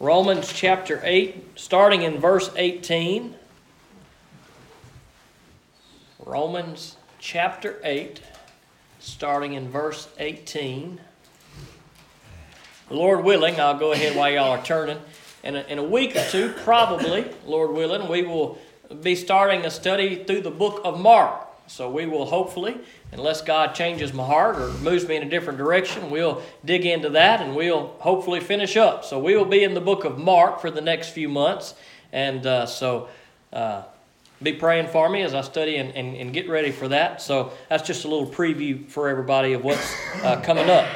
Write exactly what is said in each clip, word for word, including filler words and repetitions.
Romans chapter eight, starting in verse eighteen. Romans chapter eight, starting in verse eighteen. Lord willing, I'll go ahead while y'all are turning. In a, in a week or two, probably, Lord willing, we will be starting a study through the book of Mark. So we will hopefully, unless God changes my heart or moves me in a different direction, we'll dig into that and we'll hopefully finish up. So we will be in the book of Mark for the next few months. And uh, so uh, be praying for me as I study and, and, and get ready for that. So that's just a little preview for everybody of what's uh, coming up.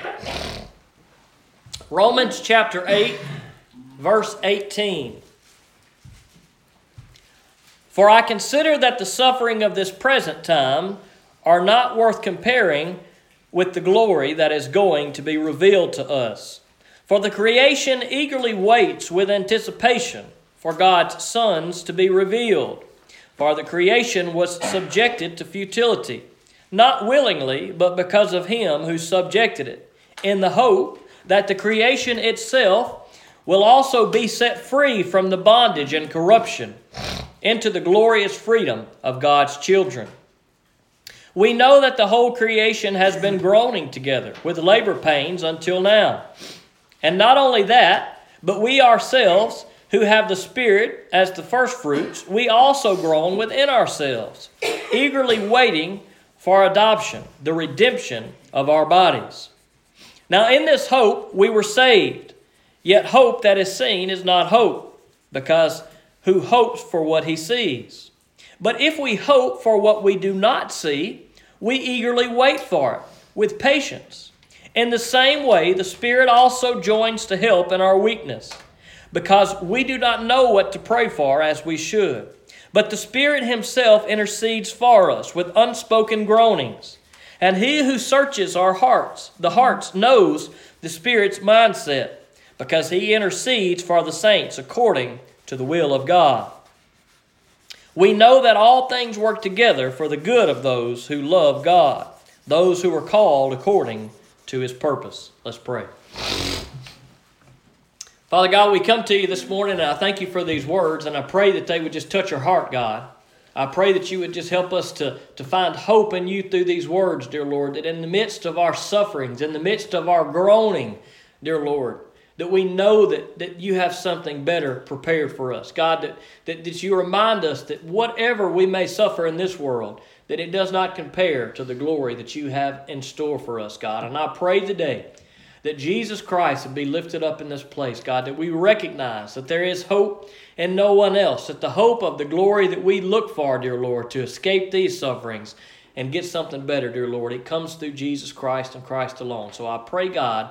Romans chapter eight, verse eighteen. For I consider that the suffering of this present time are not worth comparing with the glory that is going to be revealed to us. For the creation eagerly waits with anticipation for God's sons to be revealed. For the creation was subjected to futility, not willingly, but because of Him who subjected it, in the hope that the creation itself will also be set free from the bondage and corruption, into the glorious freedom of God's children. We know that the whole creation has been groaning together with labor pains until now. And not only that, but we ourselves, who have the Spirit as the firstfruits, we also groan within ourselves, eagerly waiting for adoption, the redemption of our bodies. Now in this hope we were saved, yet hope that is seen is not hope, because who hopes for what he sees. But if we hope for what we do not see, we eagerly wait for it with patience. In the same way, the Spirit also joins to help in our weakness, because we do not know what to pray for as we should. But the Spirit Himself intercedes for us with unspoken groanings. And He who searches our hearts, the hearts, knows the Spirit's mindset, because He intercedes for the saints according to to the will of God. We know that all things work together for the good of those who love God, those who are called according to His purpose. Let's pray. Father God, we come to You this morning, and I thank You for these words, and I pray that they would just touch our heart, God. I pray that You would just help us to, to find hope in You through these words, dear Lord, that in the midst of our sufferings, in the midst of our groaning, dear Lord, that we know that, that You have something better prepared for us. God, that, that, that You remind us that whatever we may suffer in this world, that it does not compare to the glory that You have in store for us, God. And I pray today that Jesus Christ would be lifted up in this place, God, that we recognize that there is hope in no one else, that the hope of the glory that we look for, dear Lord, to escape these sufferings and get something better, dear Lord, it comes through Jesus Christ and Christ alone. So I pray, God,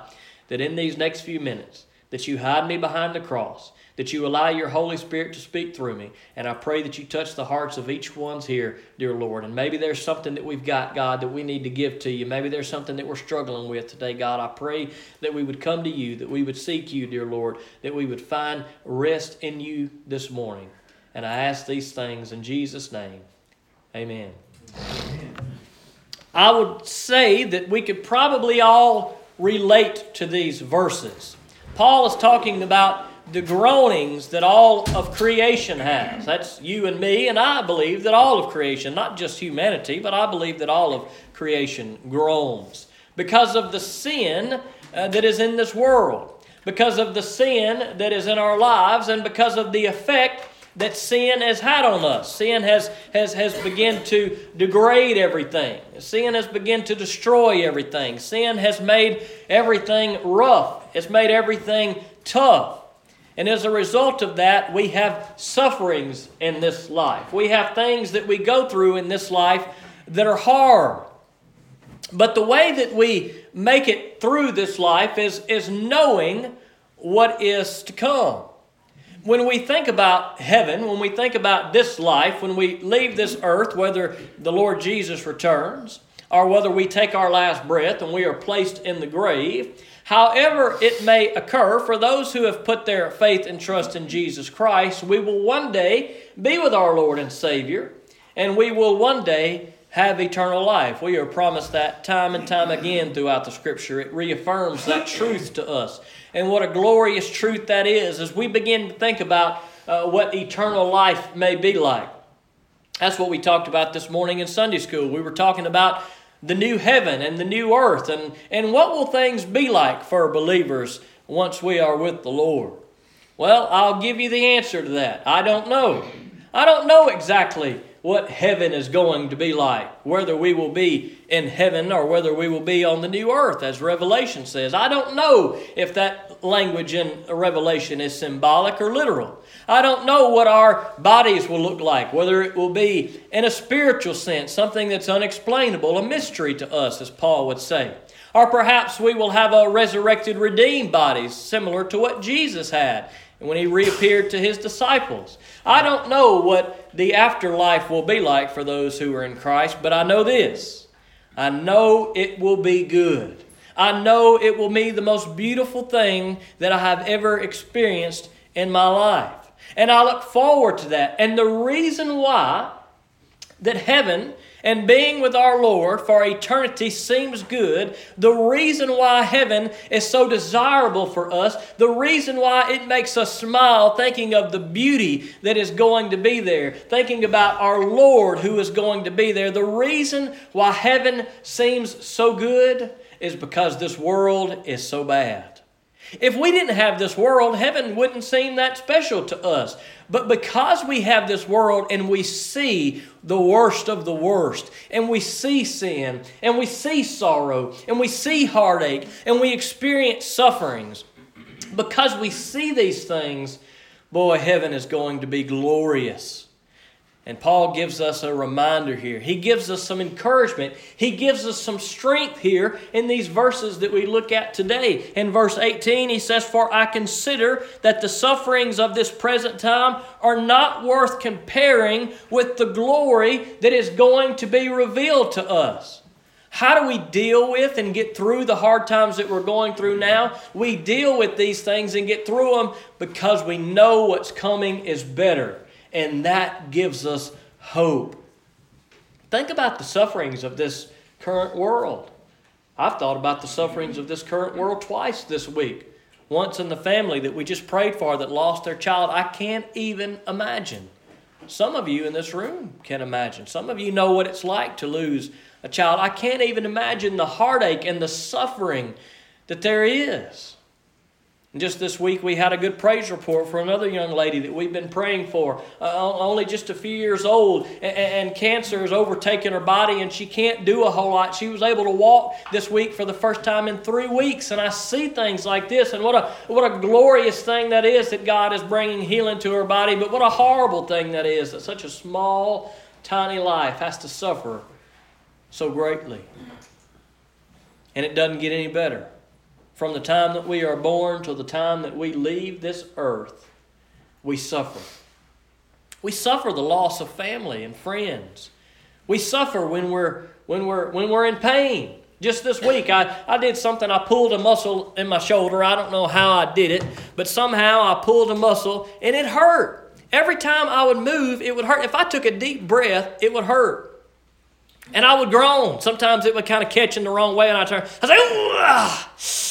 that in these next few minutes, that You hide me behind the cross, that You allow Your Holy Spirit to speak through me, and I pray that You touch the hearts of each one's here, dear Lord. And maybe there's something that we've got, God, that we need to give to You. Maybe there's something that we're struggling with today, God. I pray that we would come to You, that we would seek You, dear Lord, that we would find rest in You this morning. And I ask these things in Jesus' name. Amen. I would say that we could probably all relate to these verses. Paul is talking about the groanings that all of creation has. That's you and me, and I believe that all of creation, not just humanity, but I believe that all of creation groans because of the sin uh, that is in this world, because of the sin that is in our lives, and because of the effect that sin has had on us. Sin has has has begun to degrade everything. Sin has begun to destroy everything. Sin has made everything rough. It's made everything tough. And as a result of that, we have sufferings in this life. We have things that we go through in this life that are hard. But the way that we make it through this life is, is knowing what is to come. When we think about heaven, when we think about this life, when we leave this earth, whether the Lord Jesus returns or whether we take our last breath and we are placed in the grave, however it may occur, for those who have put their faith and trust in Jesus Christ, we will one day be with our Lord and Savior, and we will one day have eternal life. We are promised that time and time again throughout the Scripture. It reaffirms that truth to us. And what a glorious truth that is as we begin to think about uh, what eternal life may be like. That's what we talked about this morning in Sunday school. We were talking about the new heaven and the new earth, and, and what will things be like for believers once we are with the Lord? Well, I'll give you the answer to that. I don't know. I don't know exactly what heaven is going to be like, whether we will be in heaven or whether we will be on the new earth, as Revelation says. I don't know if that language in Revelation is symbolic or literal. I don't know what our bodies will look like, whether it will be in a spiritual sense, something that's unexplainable, a mystery to us, as Paul would say. Or perhaps we will have a resurrected, redeemed body, similar to what Jesus had when he reappeared to his disciples. I don't know what the afterlife will be like for those who are in Christ, but I know this. I know it will be good. I know it will be the most beautiful thing that I have ever experienced in my life. And I look forward to that. And the reason why that heaven and being with our Lord for eternity seems good, the reason why heaven is so desirable for us, the reason why it makes us smile thinking of the beauty that is going to be there, thinking about our Lord who is going to be there, the reason why heaven seems so good is because this world is so bad. If we didn't have this world, heaven wouldn't seem that special to us. But because we have this world and we see the worst of the worst, and we see sin, and we see sorrow, and we see heartache, and we experience sufferings, because we see these things, boy, heaven is going to be glorious. And Paul gives us a reminder here. He gives us some encouragement. He gives us some strength here in these verses that we look at today. In verse eighteen, he says, "For I consider that the sufferings of this present time are not worth comparing with the glory that is going to be revealed to us." How do we deal with and get through the hard times that we're going through now? We deal with these things and get through them because we know what's coming is better. And that gives us hope. Think about the sufferings of this current world. I've thought about the sufferings of this current world twice this week. Once in the family that we just prayed for that lost their child. I can't even imagine. Some of you in this room can imagine. Some of you know what it's like to lose a child. I can't even imagine the heartache and the suffering that there is. And just this week, we had a good praise report for another young lady that we've been praying for, uh, only just a few years old, and, and cancer has overtaken her body, and she can't do a whole lot. She was able to walk this week for the first time in three weeks, and I see things like this, and what a what a glorious thing that is that God is bringing healing to her body, but what a horrible thing that is that such a small, tiny life has to suffer so greatly. And it doesn't get any better. From the time that we are born till the time that we leave this earth, we suffer. We suffer the loss of family and friends. We suffer when we're when we're when we're in pain. Just this week, I, I did something. I pulled a muscle in my shoulder. I don't know how I did it, but somehow I pulled a muscle and it hurt. Every time I would move, it would hurt. If I took a deep breath, it would hurt. And I would groan. Sometimes it would kind of catch in the wrong way and I turn. I was like,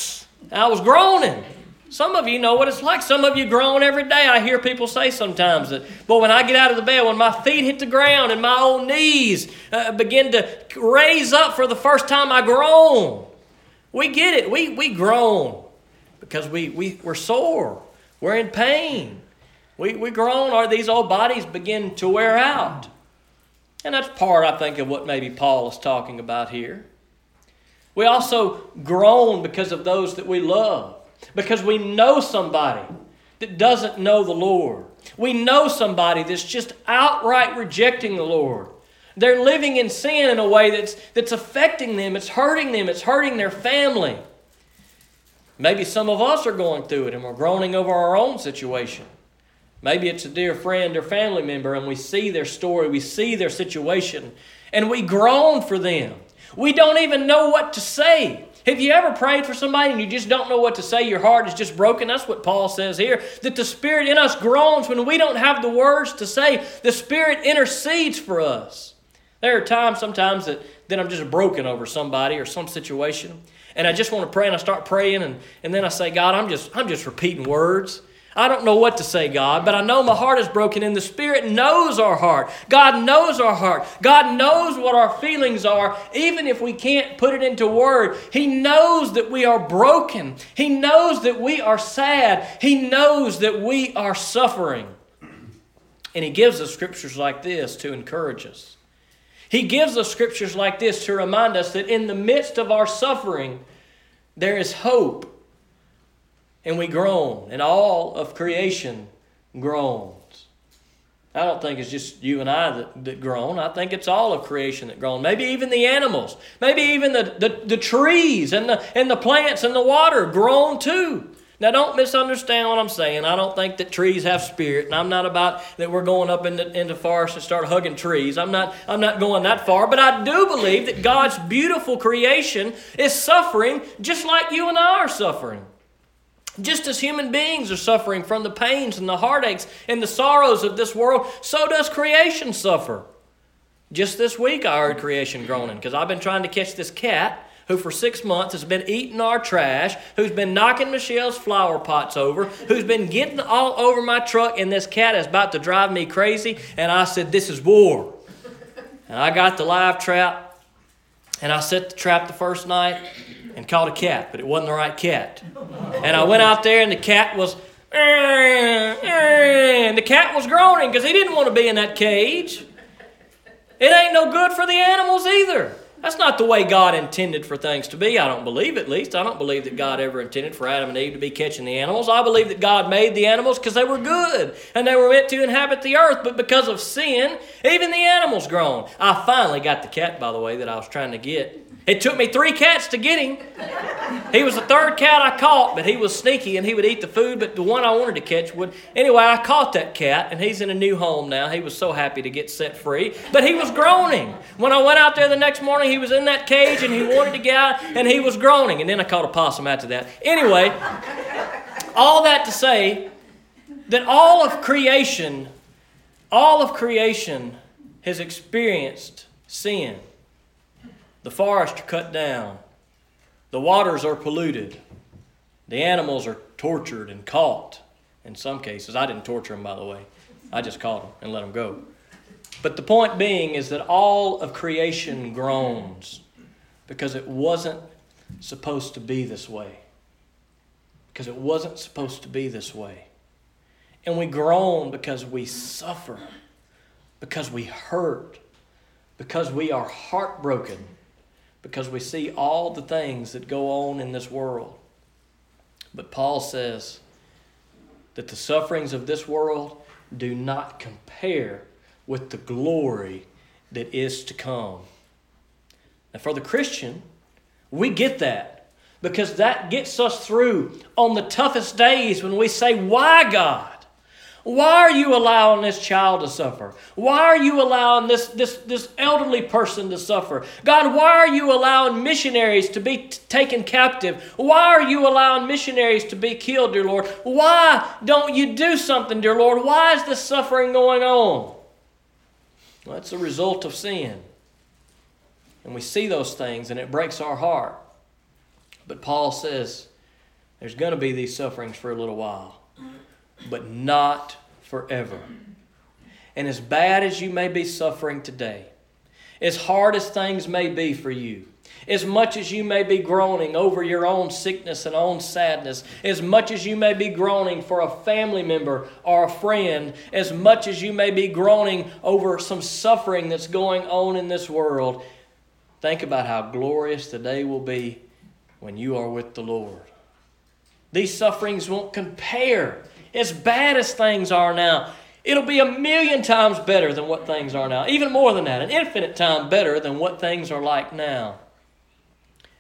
I was groaning. Some of you know what it's like. Some of you groan every day. I hear people say sometimes that, but when I get out of the bed, when my feet hit the ground and my old knees uh, begin to raise up for the first time, I groan. We get it. We we groan because we, we, we're sore. We're in pain. We, we groan or these old bodies begin to wear out. And that's part, I think, of what maybe Paul is talking about here. We also groan because of those that we love, because we know somebody that doesn't know the Lord. We know somebody that's just outright rejecting the Lord. They're living in sin in a way that's, that's affecting them, it's hurting them, it's hurting their family. Maybe some of us are going through it and we're groaning over our own situation. Maybe it's a dear friend or family member and we see their story, we see their situation, and we groan for them. We don't even know what to say. Have you ever prayed for somebody and you just don't know what to say? Your heart is just broken. That's what Paul says here, that the Spirit in us groans when we don't have the words to say. The Spirit intercedes for us. There are times sometimes that, that I'm just broken over somebody or some situation, and I just want to pray, and I start praying, and, and then I say, God, I'm just I'm just repeating words. I don't know what to say, God, but I know my heart is broken, and the Spirit knows our heart. God knows our heart. God knows what our feelings are, even if we can't put it into word. He knows that we are broken. He knows that we are sad. He knows that we are suffering. And He gives us scriptures like this to encourage us. He gives us scriptures like this to remind us that in the midst of our suffering, there is hope. And we groan, and all of creation groans. I don't think it's just you and I that, that groan. I think it's all of creation that groan. Maybe even the animals. Maybe even the, the, the trees and the, and the plants and the water groan too. Now, don't misunderstand what I'm saying. I don't think that trees have spirit, and I'm not about that we're going up into, into forests and start hugging trees. I'm not, I'm not going that far, but I do believe that God's beautiful creation is suffering just like you and I are suffering. Just as human beings are suffering from the pains and the heartaches and the sorrows of this world, so does creation suffer. Just this week I heard creation groaning because I've been trying to catch this cat who for six months has been eating our trash, who's been knocking Michelle's flower pots over, who's been getting all over my truck, and this cat is about to drive me crazy. And I said, this is war. And I got the live trap, and I set the trap the first night and caught a cat, but it wasn't the right cat. And I went out there, and the cat was, and the cat was groaning because he didn't want to be in that cage. It ain't no good for the animals either. That's not the way God intended for things to be. I don't believe, at least. I don't believe that God ever intended for Adam and Eve to be catching the animals. I believe that God made the animals because they were good and they were meant to inhabit the earth. But because of sin, even the animals groan. I finally got the cat, by the way, that I was trying to get. It took me three cats to get him. He was the third cat I caught, but he was sneaky and he would eat the food, but the one I wanted to catch would. Anyway, I caught that cat, and he's in a new home now. He was so happy to get set free, but he was groaning. When I went out there the next morning, he was in that cage and he wanted to get out, and he was groaning. And then I caught a possum after that. Anyway, all that to say that all of creation, all of creation has experienced sin. The forests are cut down. The waters are polluted. The animals are tortured and caught. In some cases, I didn't torture them, by the way. I just caught them and let them go. But the point being is that all of creation groans because it wasn't supposed to be this way. Because it wasn't supposed to be this way. And we groan because we suffer, because we hurt, because we are heartbroken, because we see all the things that go on in this world. But Paul says that the sufferings of this world do not compare with the glory that is to come. Now, for the Christian, we get that, because that gets us through on the toughest days when we say, why, God? Why are you allowing this child to suffer? Why are you allowing this, this, this elderly person to suffer? God, why are you allowing missionaries to be t- taken captive? Why are you allowing missionaries to be killed, dear Lord? Why don't you do something, dear Lord? Why is this suffering going on? Well, that's a result of sin. And we see those things, and it breaks our heart. But Paul says there's going to be these sufferings for a little while, but not forever. And as bad as you may be suffering today, as hard as things may be for you, as much as you may be groaning over your own sickness and own sadness, as much as you may be groaning for a family member or a friend, as much as you may be groaning over some suffering that's going on in this world, think about how glorious the day will be when you are with the Lord. These sufferings won't compare. As bad as things are now, it'll be a million times better than what things are now. Even more than that, an infinite time better than what things are like now.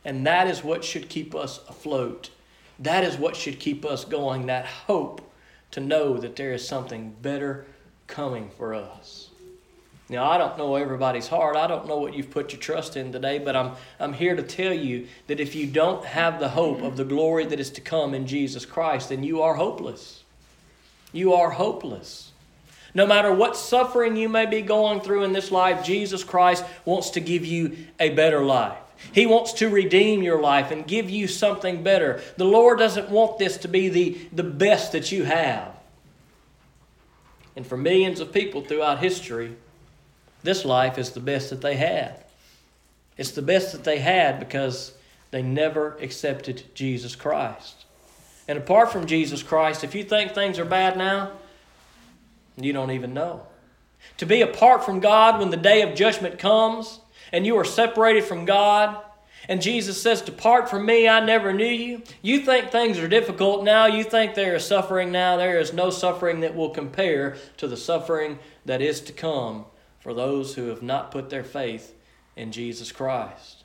And that is what should keep us afloat. That is what should keep us going, that hope to know that there is something better coming for us. Now, I don't know everybody's heart. I don't know what you've put your trust in today, but I'm I'm here to tell you that if you don't have the hope of the glory that is to come in Jesus Christ, then you are hopeless. You are hopeless. No matter what suffering you may be going through in this life, Jesus Christ wants to give you a better life. He wants to redeem your life and give you something better. The Lord doesn't want this to be the, the best that you have. And for millions of people throughout history, this life is the best that they had. It's the best that they had because they never accepted Jesus Christ. And apart from Jesus Christ, if you think things are bad now, you don't even know. To be apart from God when the day of judgment comes and you are separated from God, and Jesus says, "Depart from me, I never knew you." You think things are difficult now. You think there is suffering now. There is no suffering that will compare to the suffering that is to come for those who have not put their faith in Jesus Christ.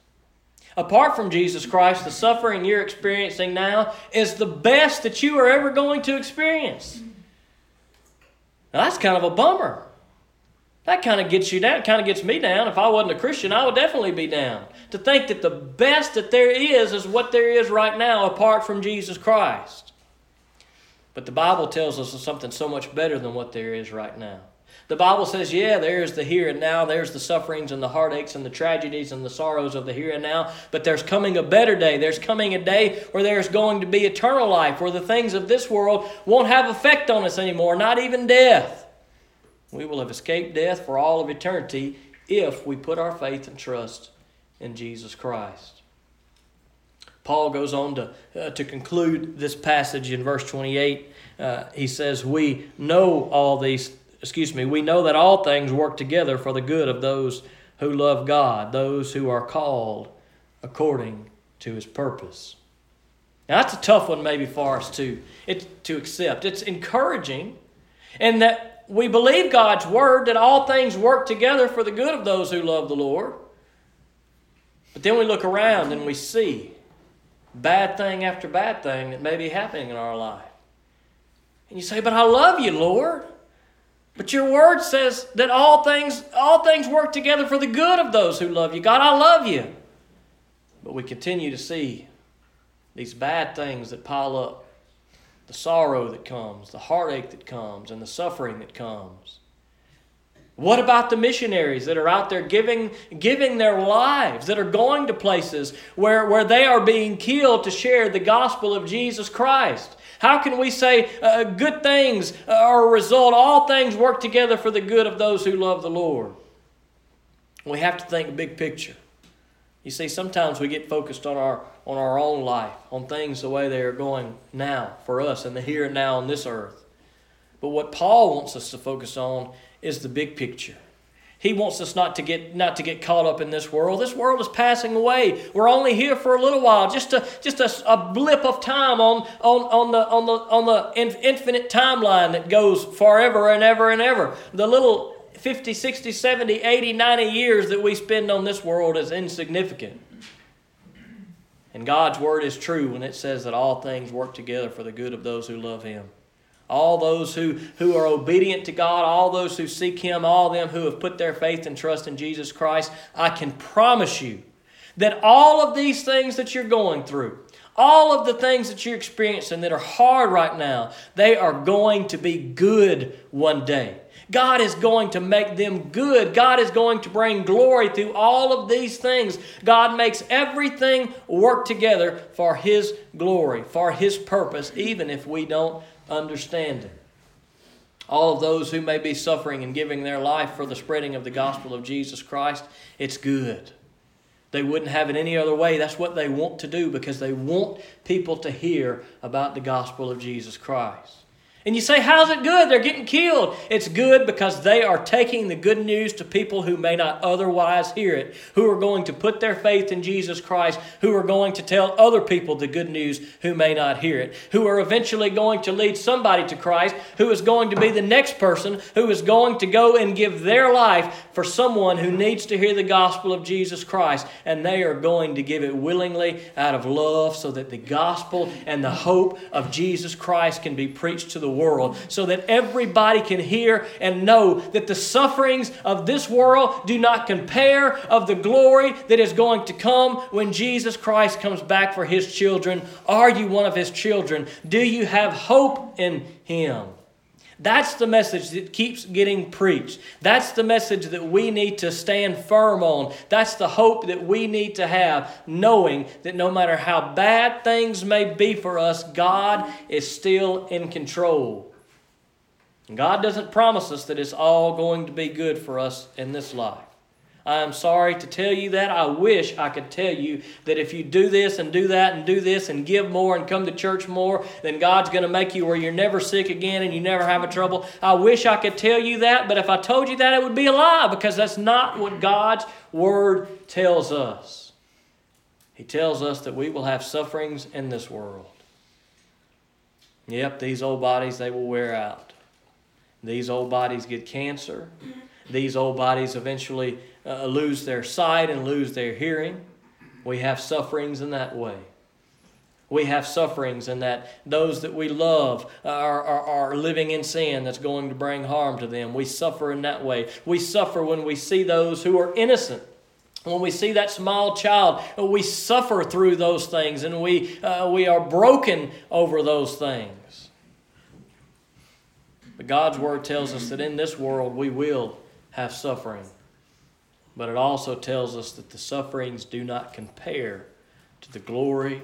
Apart from Jesus Christ, the suffering you're experiencing now is the best that you are ever going to experience. Now, that's kind of a bummer. That kind of gets you down. It kind of gets me down. If I wasn't a Christian, I would definitely be down. To think that the best that there is is what there is right now apart from Jesus Christ. But the Bible tells us something so much better than what there is right now. The Bible says, yeah, there's the here and now. There's the sufferings and the heartaches and the tragedies and the sorrows of the here and now. But there's coming a better day. There's coming a day where there's going to be eternal life, where the things of this world won't have effect on us anymore, not even death. We will have escaped death for all of eternity if we put our faith and trust in Jesus Christ. Paul goes on to, uh, to conclude this passage in verse twenty-eight. Uh, he says, we know all these, excuse me, we know that all things work together for the good of those who love God, those who are called according to His purpose. Now, that's a tough one maybe for us to, it, to accept. It's encouraging in that we believe God's word that all things work together for the good of those who love the Lord. But then we look around and we see bad thing after bad thing that may be happening in our life. And you say, but I love you, Lord. But your word says that all things, all things work together for the good of those who love you. God, I love you. But we continue to see these bad things that pile up. The sorrow that comes, the heartache that comes, and the suffering that comes. What about the missionaries that are out there giving, giving their lives, that are going to places where, where they are being killed to share the gospel of Jesus Christ? How can we say uh, good things are a result, all things work together for the good of those who love the Lord? We have to think big picture. You see, sometimes we get focused on our on our own life, on things the way they are going now for us and the here and now on this earth. But what Paul wants us to focus on is the big picture. He wants us not to get not to get caught up in this world. This world is passing away. We're only here for a little while, just a just a, a blip of time on on on the on the on the infinite timeline that goes forever and ever and ever. The little fifty, sixty, seventy, eighty, ninety years that we spend on this world is insignificant. And God's word is true when it says that all things work together for the good of those who love Him. All those who, who are obedient to God, all those who seek Him, all them who have put their faith and trust in Jesus Christ, I can promise you that all of these things that you're going through, all of the things that you're experiencing that are hard right now, they are going to be good one day. God is going to make them good. God is going to bring glory through all of these things. God makes everything work together for His glory, for His purpose, even if we don't understand it. All of those who may be suffering and giving their life for the spreading of the gospel of Jesus Christ, it's good. They wouldn't have it any other way. That's what they want to do because they want people to hear about the gospel of Jesus Christ. And you say, how's it good? They're getting killed. It's good because they are taking the good news to people who may not otherwise hear it, who are going to put their faith in Jesus Christ, who are going to tell other people the good news who may not hear it, who are eventually going to lead somebody to Christ, who is going to be the next person, who is going to go and give their life for someone who needs to hear the gospel of Jesus Christ. And they are going to give it willingly out of love so that the gospel and the hope of Jesus Christ can be preached to the world. world so that everybody can hear and know that the sufferings of this world do not compare of the glory that is going to come when Jesus Christ comes back for His children. Are you one of His children? Do you have hope in Him? That's the message that keeps getting preached. That's the message that we need to stand firm on. That's the hope that we need to have, knowing that no matter how bad things may be for us, God is still in control. And God doesn't promise us that it's all going to be good for us in this life. I am sorry to tell you that. I wish I could tell you that if you do this and do that and do this and give more and come to church more, then God's going to make you where you're never sick again and you never have a trouble. I wish I could tell you that, but if I told you that, it would be a lie, because that's not what God's Word tells us. He tells us that we will have sufferings in this world. Yep, these old bodies, they will wear out. These old bodies get cancer. These old bodies eventually Uh, lose their sight and lose their hearing. We have sufferings in that way. We have sufferings in that those that we love are, are, are living in sin that's going to bring harm to them. We suffer in that way. We suffer when we see those who are innocent. When we see that small child, we suffer through those things, and we, uh, we are broken over those things. But God's Word tells us that in this world we will have suffering. But it also tells us that the sufferings do not compare to the glory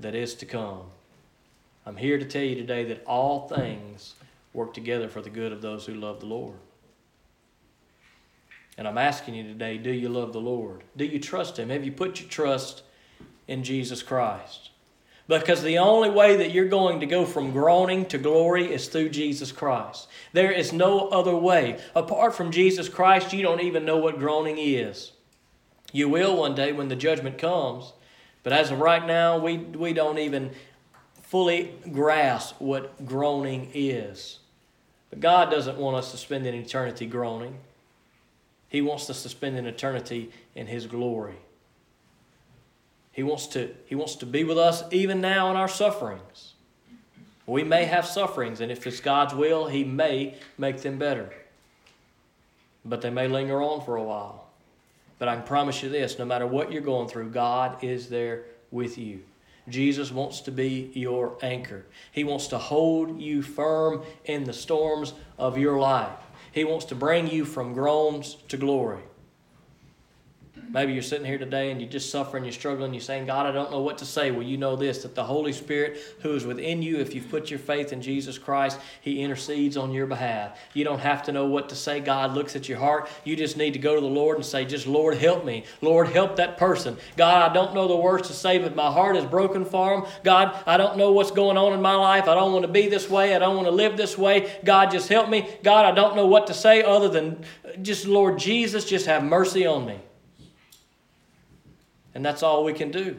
that is to come. I'm here to tell you today that all things work together for the good of those who love the Lord. And I'm asking you today, do you love the Lord? Do you trust Him? Have you put your trust in Jesus Christ? Because the only way that you're going to go from groaning to glory is through Jesus Christ. There is no other way. Apart from Jesus Christ, you don't even know what groaning is. You will one day when the judgment comes. But as of right now, we, we don't even fully grasp what groaning is. But God doesn't want us to spend an eternity groaning. He wants us to spend an eternity in His glory. He wants to, he wants to be with us even now in our sufferings. We may have sufferings, and if it's God's will, He may make them better. But they may linger on for a while. But I can promise you this, no matter what you're going through, God is there with you. Jesus wants to be your anchor. He wants to hold you firm in the storms of your life. He wants to bring you from groans to glory. Maybe you're sitting here today and you're just suffering, you're struggling, you're saying, God, I don't know what to say. Well, you know this, that the Holy Spirit who is within you, if you've put your faith in Jesus Christ, He intercedes on your behalf. You don't have to know what to say. God looks at your heart. You just need to go to the Lord and say, just Lord, help me. Lord, help that person. God, I don't know the words to say, but my heart is broken for them. God, I don't know what's going on in my life. I don't want to be this way. I don't want to live this way. God, just help me. God, I don't know what to say other than just, Lord Jesus, just have mercy on me. And that's all we can do.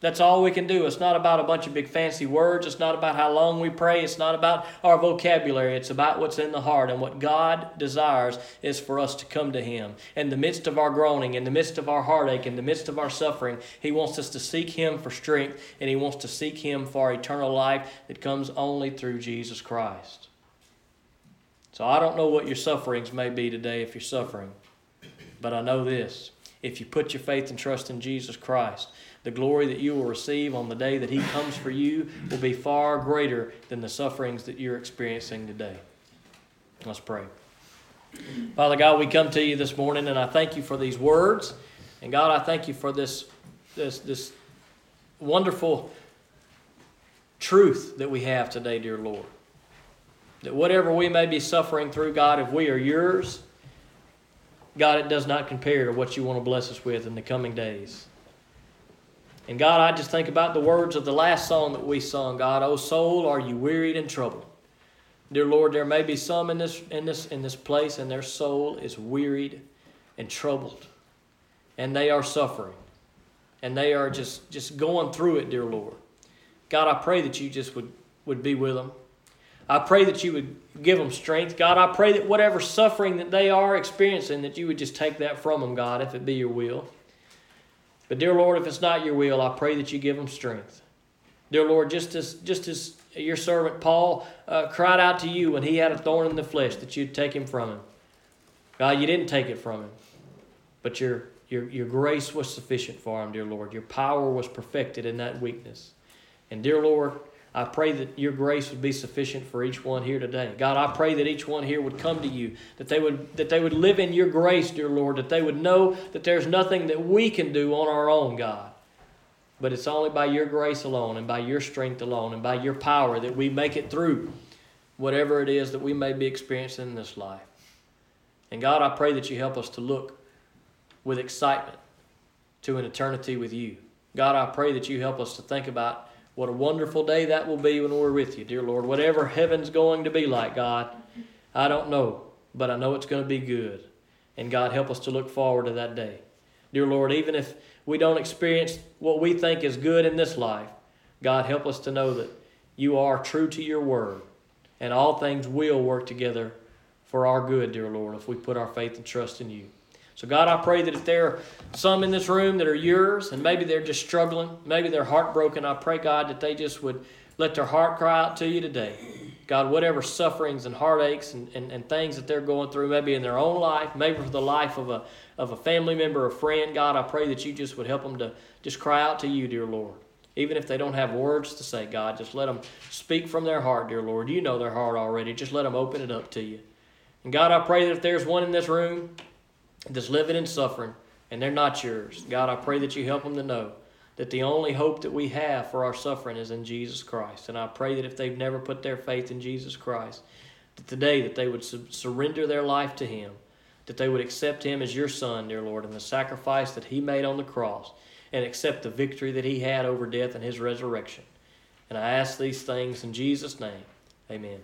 That's all we can do. It's not about a bunch of big fancy words. It's not about how long we pray. It's not about our vocabulary. It's about what's in the heart. And what God desires is for us to come to Him. In the midst of our groaning, in the midst of our heartache, in the midst of our suffering, He wants us to seek Him for strength, and He wants to seek Him for eternal life that comes only through Jesus Christ. So I don't know what your sufferings may be today if you're suffering, but I know this. If you put your faith and trust in Jesus Christ, the glory that you will receive on the day that He comes for you will be far greater than the sufferings that you're experiencing today. Let's pray. Father God, we come to You this morning, and I thank You for these words. And God, I thank You for this, this, this wonderful truth that we have today, dear Lord. That whatever we may be suffering through, God, if we are Yours, God, it does not compare to what You want to bless us with in the coming days. And God, I just think about the words of the last song that we sung, God, O soul, are you wearied and troubled? Dear Lord, there may be some in this, in this, in this place, and their soul is wearied and troubled. And they are suffering. And they are just, just going through it, dear Lord. God, I pray that You just would, would be with them. I pray that You would give them strength. God, I pray that whatever suffering that they are experiencing, that You would just take that from them, God, if it be Your will. But dear Lord, if it's not Your will, I pray that You give them strength. Dear Lord, just as just as Your servant Paul uh, cried out to You when he had a thorn in the flesh, that You'd take him from him. God, You didn't take it from him, but your, your, your grace was sufficient for him, dear Lord. Your power was perfected in that weakness. And dear Lord, I pray that your grace would be sufficient for each one here today. God, I pray that each one here would come to you, that they would that they would live in your grace, dear Lord, that they would know that there's nothing that we can do on our own, God. But it's only by your grace alone and by your strength alone and by your power that we make it through whatever it is that we may be experiencing in this life. And God, I pray that you help us to look with excitement to an eternity with you. God, I pray that you help us to think about what a wonderful day that will be when we're with you, dear Lord. Whatever heaven's going to be like, God, I don't know, but I know it's going to be good. And God, help us to look forward to that day. Dear Lord, even if we don't experience what we think is good in this life, God, help us to know that you are true to your word, and all things will work together for our good, dear Lord, if we put our faith and trust in you. So God, I pray that if there are some in this room that are yours, and maybe they're just struggling, maybe they're heartbroken, I pray, God, that they just would let their heart cry out to you today. God, whatever sufferings and heartaches and, and, and things that they're going through, maybe in their own life, maybe for the life of a, of a family member or friend, God, I pray that you just would help them to just cry out to you, dear Lord. Even if they don't have words to say, God, just let them speak from their heart, dear Lord. You know their heart already. Just let them open it up to you. And God, I pray that if there's one in this room that's living and suffering, and they're not yours, God, I pray that you help them to know that the only hope that we have for our suffering is in Jesus Christ. And I pray that if they've never put their faith in Jesus Christ, that today that they would su- surrender their life to him, that they would accept him as your son, dear Lord, and the sacrifice that he made on the cross, and accept the victory that he had over death and his resurrection. And I ask these things in Jesus' name. Amen.